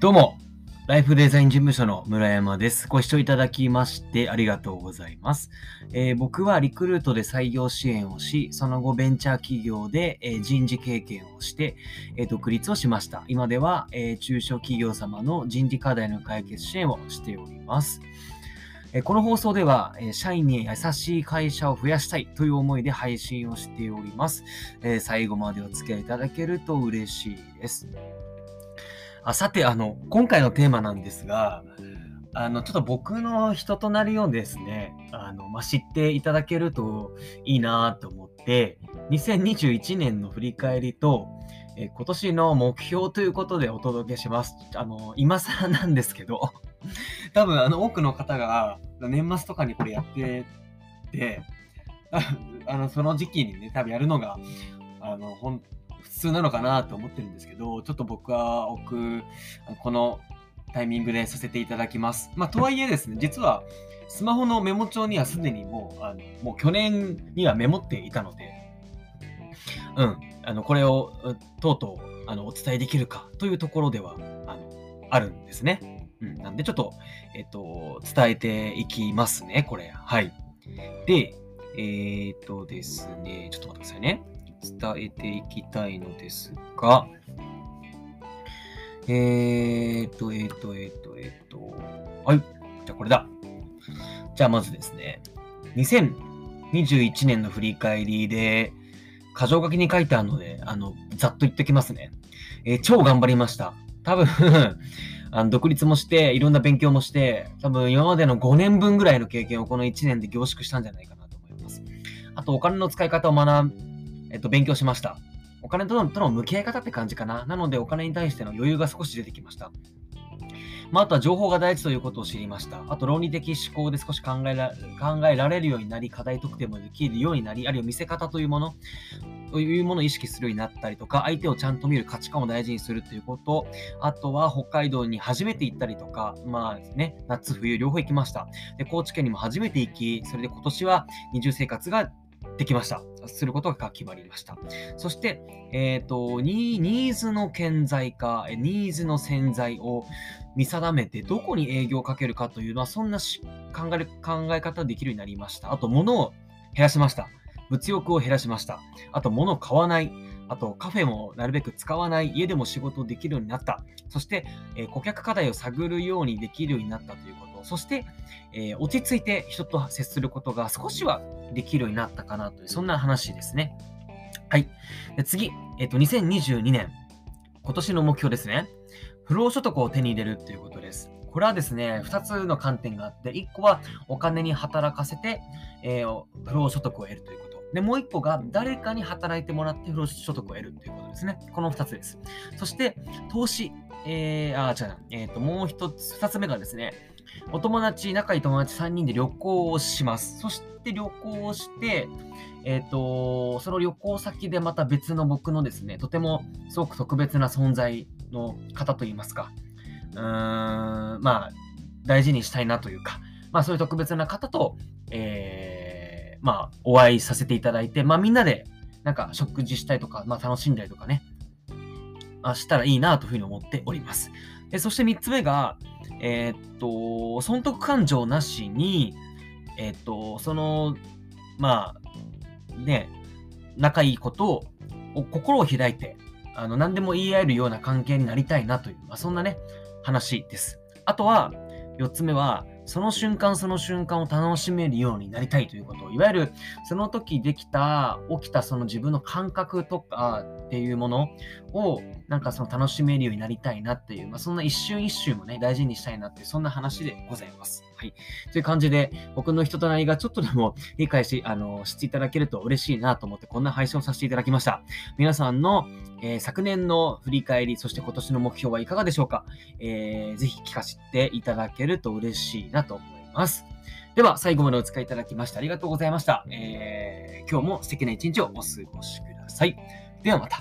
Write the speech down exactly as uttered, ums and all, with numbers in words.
どうも、ライフデザイン事務所の村山です。ご視聴いただきましてありがとうございます。えー、僕はリクルートで採用支援をし、その後ベンチャー企業で、えー、人事経験をして、えー、独立をしました。今では、えー、中小企業様の人事課題の解決支援をしております。この放送では、社員に優しい会社を増やしたいという思いで配信をしております。最後までお付き合いいただけると嬉しいです。あ、さて、あの、今回のテーマなんですが、あの、ちょっと僕の人となりをですね、あの、まあ、知っていただけるといいなと思って、にせんにじゅういちねんの振り返りと、今年の目標ということでお届けします。あの、今更なんですけど、多分あの多くの方が年末とかにこれやってて、あのその時期にね、多分やるのがあのほん普通なのかなと思ってるんですけど、ちょっと僕は僕このタイミングでさせていただきます。まあ、とはいえですね、実はスマホのメモ帳にはすでにもう、あのもう去年にはメモっていたので、うん、あのこれをとうとうあのお伝えできるかというところでは あのあるんですね。うん、なんでちょっと、えっと、伝えていきますね、これ。はい。で、えー、っとですね、ちょっと待ってくださいね。伝えていきたいのですが、えー、っと、えー、っと、えー、っと、えー、っと、はい。じゃあ、これだ。じゃあ、まずですね、にせんにじゅういちねんの振り返りで、箇条書きに書いてあるので、あの、ざっと言っておきますね。えー、超頑張りました。多分、あの独立もしていろんな勉強もして、多分今までのごねんぶんぐらいの経験をこのいちねんで凝縮したんじゃないかなと思います。あとお金の使い方を学、えっと、勉強しました。お金との、との向き合い方って感じかな。なのでお金に対しての余裕が少し出てきました。まあ、あとは情報が大事ということを知りました。あと論理的思考で少し考えら、考えられるようになり、課題特定もできるようになり、あるいは見せ方というものというものを意識するようになったりとか、相手をちゃんと見る価値観を大事にするということ、あとは北海道に初めて行ったりとか、まあですね、夏冬両方行きました。で、高知県にも初めて行き、それで今年は二重生活ができました。することが決まりました。そして、えっと、ニーズの顕在化、ニーズの潜在を見定めて、どこに営業をかけるかというのは、そんな考え、考え方できるようになりました。あと、物を減らしました。物欲を減らしました。あと、物を買わない。あと、カフェもなるべく使わない。家でも仕事できるようになった。そして、えー、顧客課題を探るようにできるようになったということ。そして、えー、落ち着いて人と接することが少しはできるようになったかなという、そんな話ですね。はい。で、次、えっと、にせんにじゅうにねん。今年の目標ですね。不労所得を手に入れるということです。これはですね、ふたつの観点があって、いっこはお金に働かせて、えー、不労所得を得るということ。で、もう一個が誰かに働いてもらって不労所得を得るということですね。この二つです。そして、投資。えー、あ、違うな。えっと、もう一つ、二つ目がですね、お友達、仲いい友達さんにんで旅行をします。そして旅行をして、えっと、その旅行先でまた別の僕のですね、とてもすごく特別な存在の方といいますか、うーん、まあ、大事にしたいなというか、まあ、そういう特別な方と、えー、まあ、お会いさせていただいて、まあ、みんなで、なんか、食事したりとか、まあ、楽しんだりとかね、あ、したらいいな、というふうに思っております。で、そしてみっつめが、えー、っと、損得感情なしに、えー、っと、その、まあ、ね、仲いいことを、心を開いて、あの、何でも言い合えるような関係になりたいな、という、まあ、そんなね、話です。あとは、よっつめは、その瞬間その瞬間を楽しめるようになりたいということを、いわゆるその時できた起きたその自分の感覚とかっていうものをなんかその楽しめるようになりたいなっていう、まあ、そんな一瞬一瞬もね大事にしたいなっていう、そんな話でございます。はい、という感じで僕の人となりがちょっとでも理解しあのしていただけると嬉しいなと思って、こんな配信をさせていただきました。皆さんの、えー、昨年の振り返り、そして今年の目標はいかがでしょうか。えー、ぜひ聞かせていただけると嬉しいなと思います。では最後までお使いいただきましてありがとうございました。えー、今日も素敵な一日をお過ごしください。ではまた。